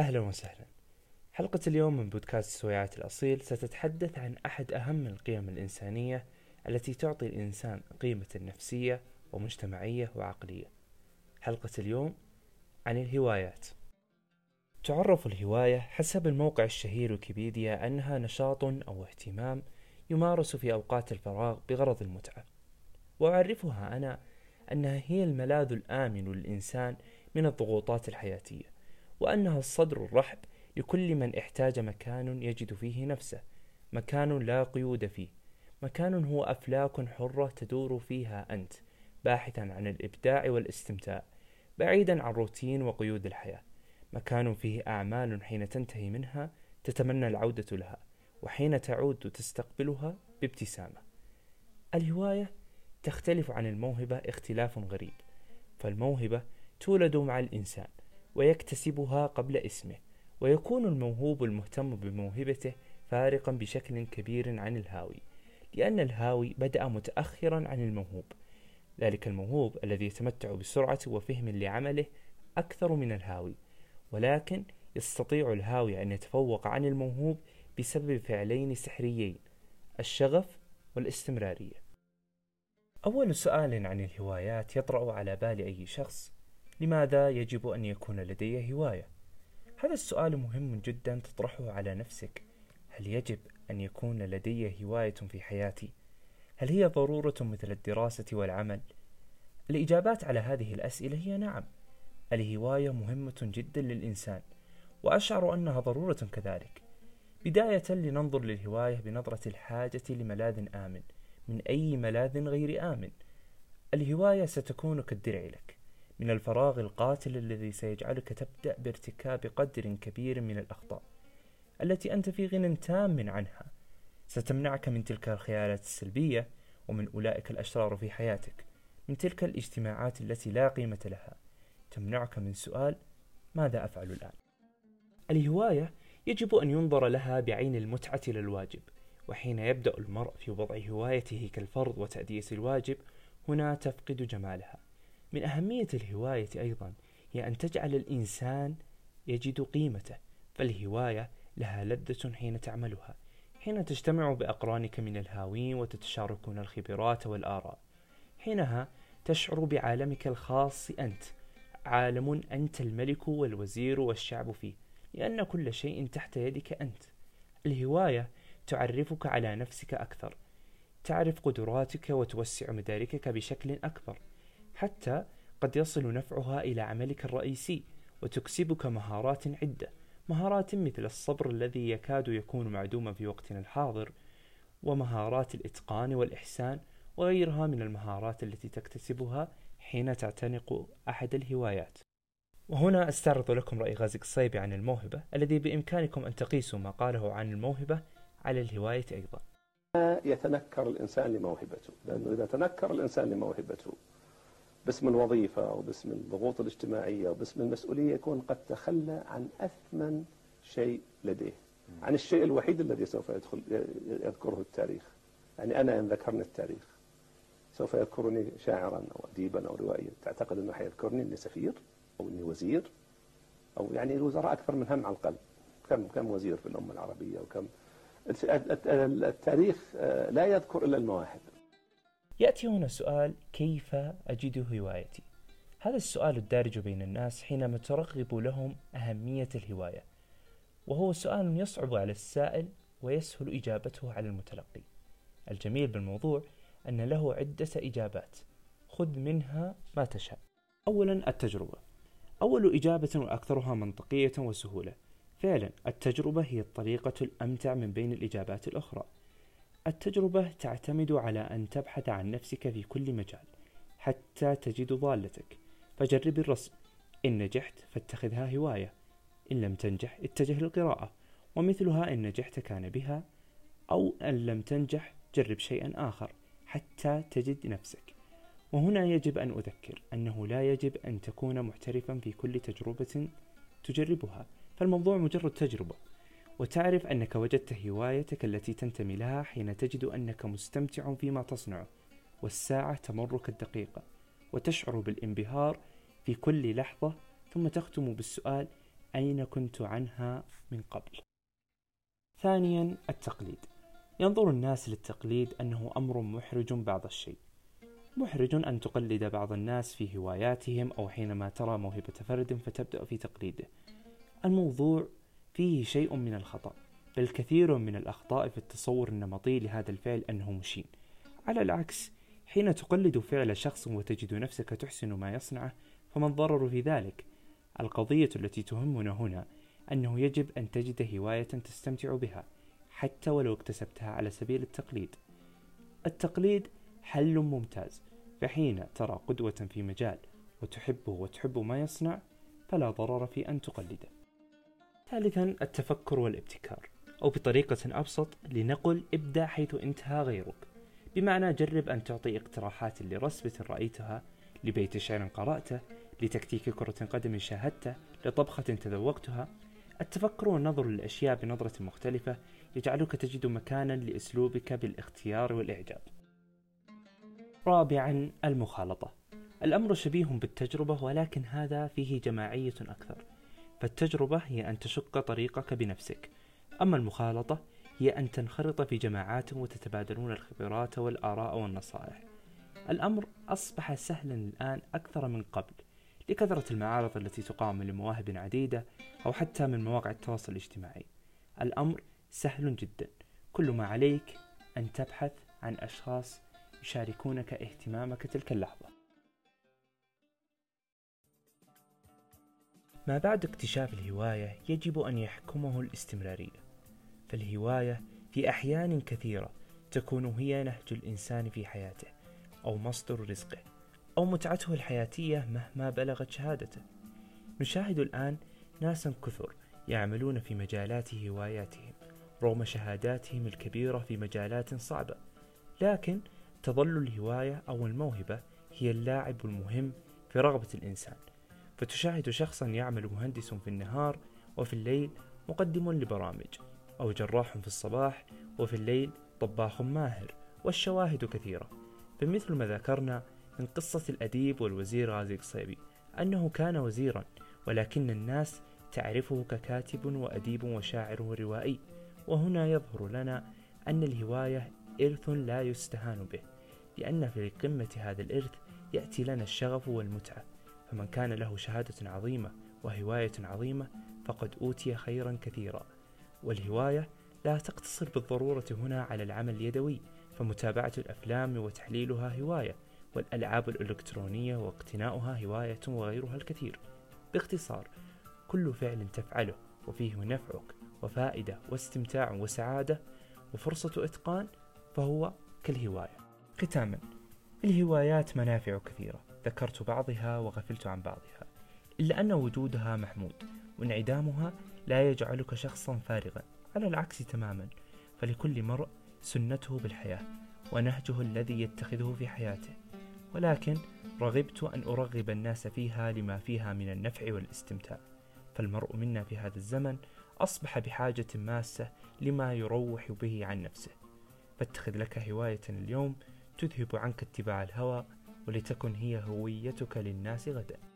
أهلا وسهلا. حلقة اليوم من بودكاست سويعات الأصيل ستتحدث عن أحد أهم القيم الإنسانية التي تعطي الإنسان قيمة نفسية ومجتمعية وعقلية. حلقة اليوم عن الهوايات. تعرف الهواية حسب الموقع الشهير ويكيبيديا أنها نشاط أو اهتمام يمارس في أوقات الفراغ بغرض المتعة، وأعرفها أنا أنها هي الملاذ الآمن للإنسان من الضغوطات الحياتية، وأنها الصدر الرحب لكل من احتاج مكان يجد فيه نفسه، مكان لا قيود فيه، مكان هو أفلاك حرة تدور فيها أنت، باحثا عن الإبداع والاستمتاع، بعيدا عن روتين وقيود الحياة، مكان فيه أعمال حين تنتهي منها تتمنى العودة لها، وحين تعود تستقبلها بابتسامة. الهواية تختلف عن الموهبة اختلاف غريب، فالموهبة تولد مع الإنسان ويكتسبها قبل اسمه، ويكون الموهوب المهتم بموهبته فارقا بشكل كبير عن الهاوي، لأن الهاوي بدأ متأخرا عن الموهوب. ذلك الموهوب الذي يتمتع بسرعة وفهم لعمله أكثر من الهاوي، ولكن يستطيع الهاوي أن يتفوق عن الموهوب بسبب فعلين سحريين: الشغف والاستمرارية. أول سؤال عن الهوايات يطرأ على بال أي شخص: لماذا يجب أن يكون لدي هواية؟ هذا السؤال مهم جدا تطرحه على نفسك. هل يجب أن يكون لدي هواية في حياتي؟ هل هي ضرورة مثل الدراسة والعمل؟ الإجابات على هذه الأسئلة هي نعم، الهواية مهمة جدا للإنسان، وأشعر أنها ضرورة كذلك. بداية لننظر للهواية بنظرة الحاجة لملاذ آمن من أي ملاذ غير آمن. الهواية ستكون كالدرع لك من الفراغ القاتل الذي سيجعلك تبدأ بارتكاب قدر كبير من الأخطاء التي أنت في غنى تام عنها، ستمنعك من تلك الخيالات السلبية ومن أولئك الأشرار في حياتك، من تلك الاجتماعات التي لا قيمة لها، تمنعك من سؤال ماذا أفعل الآن؟ الهواية يجب أن ينظر لها بعين المتعة للواجب، وحين يبدأ المرء في وضع هوايته كالفرض وتأدية الواجب هنا تفقد جمالها. من أهمية الهواية أيضا هي أن تجعل الإنسان يجد قيمته، فالهواية لها لذة حين تعملها، حين تجتمع بأقرانك من الهاويين وتتشاركون الخبرات والآراء، حينها تشعر بعالمك الخاص أنت، عالم أنت الملك والوزير والشعب فيه، لأن كل شيء تحت يدك أنت. الهواية تعرفك على نفسك أكثر، تعرف قدراتك وتوسع مداركك بشكل أكبر، حتى قد يصل نفعها إلى عملك الرئيسي، وتكسبك مهارات عدة، مهارات مثل الصبر الذي يكاد يكون معدوما في وقتنا الحاضر، ومهارات الإتقان والإحسان وغيرها من المهارات التي تكتسبها حين تعتنق أحد الهوايات. وهنا أستعرض لكم رأي غازي القصيبي عن الموهبة، الذي بإمكانكم أن تقيسوا ما قاله عن الموهبة على الهواية أيضا. لا يتنكر الإنسان لموهبته، لأنه إذا تنكر الإنسان لموهبته باسم الوظيفة وباسم الضغوط الاجتماعية وباسم المسؤولية يكون قد تخلى عن أثمن شيء لديه، عن الشيء الوحيد الذي سوف يذكره التاريخ. يعني أنا إن ذكرني التاريخ سوف يذكرني شاعرا أو أديبا أو روائيا. تعتقد أنه حيذكرني أني سفير أو أني وزير؟ أو يعني الوزراء أكثر من هم على القلب، كم وزير في الأمة العربية وكم. التاريخ لا يذكر إلا المواهب. يأتي هنا سؤال: كيف أجد هوايتي؟ هذا السؤال الدارج بين الناس حينما ترغب لهم أهمية الهواية، وهو سؤال يصعب على السائل ويسهل إجابته على المتلقي. الجميل بالموضوع أن له عدة إجابات، خذ منها ما تشاء. أولا التجربة، أول إجابة وأكثرها منطقية وسهولة. فعلا التجربة هي الطريقة الأمتع من بين الإجابات الأخرى. التجربة تعتمد على أن تبحث عن نفسك في كل مجال حتى تجد ضالتك، فجرب الرسم، إن نجحت فاتخذها هواية، إن لم تنجح اتجه للقراءة ومثلها، إن نجحت كان بها، أو إن لم تنجح جرب شيئا آخر حتى تجد نفسك. وهنا يجب أن أذكر أنه لا يجب أن تكون محترفا في كل تجربة تجربها، فالموضوع مجرد تجربة، وتعرف أنك وجدت هوايتك التي تنتمي لها حين تجد أنك مستمتع فيما تصنعه، والساعة تمر كالدقيقة، وتشعر بالانبهار في كل لحظة، ثم تختم بالسؤال: أين كنت عنها من قبل. ثانيا التقليد. ينظر الناس للتقليد أنه أمر محرج بعض الشيء. محرج أن تقلد بعض الناس في هواياتهم أو حينما ترى موهبة فرد فتبدأ في تقليده. الموضوع فيه شيء من الخطأ، بل كثير من الأخطاء في التصور النمطي لهذا الفعل أنه مشين. على العكس، حين تقلد فعل شخص وتجد نفسك تحسن ما يصنعه فما الضرر في ذلك؟ القضية التي تهمنا هنا أنه يجب أن تجد هواية تستمتع بها حتى ولو اكتسبتها على سبيل التقليد. التقليد حل ممتاز، فحين ترى قدوة في مجال وتحبه وتحب ما يصنع فلا ضرر في أن تقلده. ثالثا التفكر والابتكار، أو بطريقة أبسط لنقل ابدع حيث انتهى غيرك، بمعنى جرب أن تعطي اقتراحات لرسمة رأيتها، لبيت شعر قرأته، لتكتيك كرة قدم شاهدته، لطبخة تذوقتها. التفكر والنظر للأشياء بنظرة مختلفة يجعلك تجد مكانا لأسلوبك بالاختيار والإعجاب. رابعا المخالطة. الأمر شبيه بالتجربة، ولكن هذا فيه جماعية أكثر، فالتجربة هي أن تشق طريقك بنفسك، أما المخالطة هي أن تنخرط في جماعات وتتبادلون الخبرات والآراء والنصائح. الأمر أصبح سهلا الآن أكثر من قبل لكثرة المعارض التي تقام لمواهب عديدة أو حتى من مواقع التواصل الاجتماعي. الأمر سهل جدا، كل ما عليك أن تبحث عن أشخاص يشاركونك اهتمامك تلك اللحظة. ما بعد اكتشاف الهواية يجب أن يحكمه الاستمرارية، فالهواية في أحيان كثيرة تكون هي نهج الإنسان في حياته، أو مصدر رزقه، أو متعته الحياتية مهما بلغت شهادته. نشاهد الآن ناسا كثر يعملون في مجالات هواياتهم رغم شهاداتهم الكبيرة في مجالات صعبة، لكن تظل الهواية أو الموهبة هي اللاعب المهم في رغبة الإنسان، فتشاهد شخصا يعمل مهندس في النهار وفي الليل مقدم لبرامج، أو جراح في الصباح وفي الليل طباخ ماهر، والشواهد كثيرة. فمثل ما ذكرنا من قصة الأديب والوزير غازي القصيبي، أنه كان وزيرا ولكن الناس تعرفه ككاتب وأديب وشاعر وروائي، وهنا يظهر لنا أن الهواية إرث لا يستهان به، لأن في قمة هذا الإرث يأتي لنا الشغف والمتعة، فمن كان له شهادة عظيمة وهواية عظيمة فقد أوتي خيرا كثيرا. والهواية لا تقتصر بالضرورة هنا على العمل اليدوي، فمتابعة الأفلام وتحليلها هواية، والألعاب الإلكترونية واقتناؤها هواية، وغيرها الكثير. باختصار، كل فعل تفعله وفيه نفعك وفائدة واستمتاع وسعادة وفرصة إتقان فهو كالهواية. ختاما، الهوايات منافع كثيرة، ذكرت بعضها وغفلت عن بعضها، إلا أن وجودها محمود، وانعدامها لا يجعلك شخصا فارغا، على العكس تماما، فلكل مرء سنته بالحياة ونهجه الذي يتخذه في حياته، ولكن رغبت أن أرغب الناس فيها لما فيها من النفع والاستمتاع، فالمرء منا في هذا الزمن أصبح بحاجة ماسة لما يروح به عن نفسه، فاتخذ لك هواية اليوم تذهب عنك اتباع الهوى، ولتكن هي هويتك للناس غدا.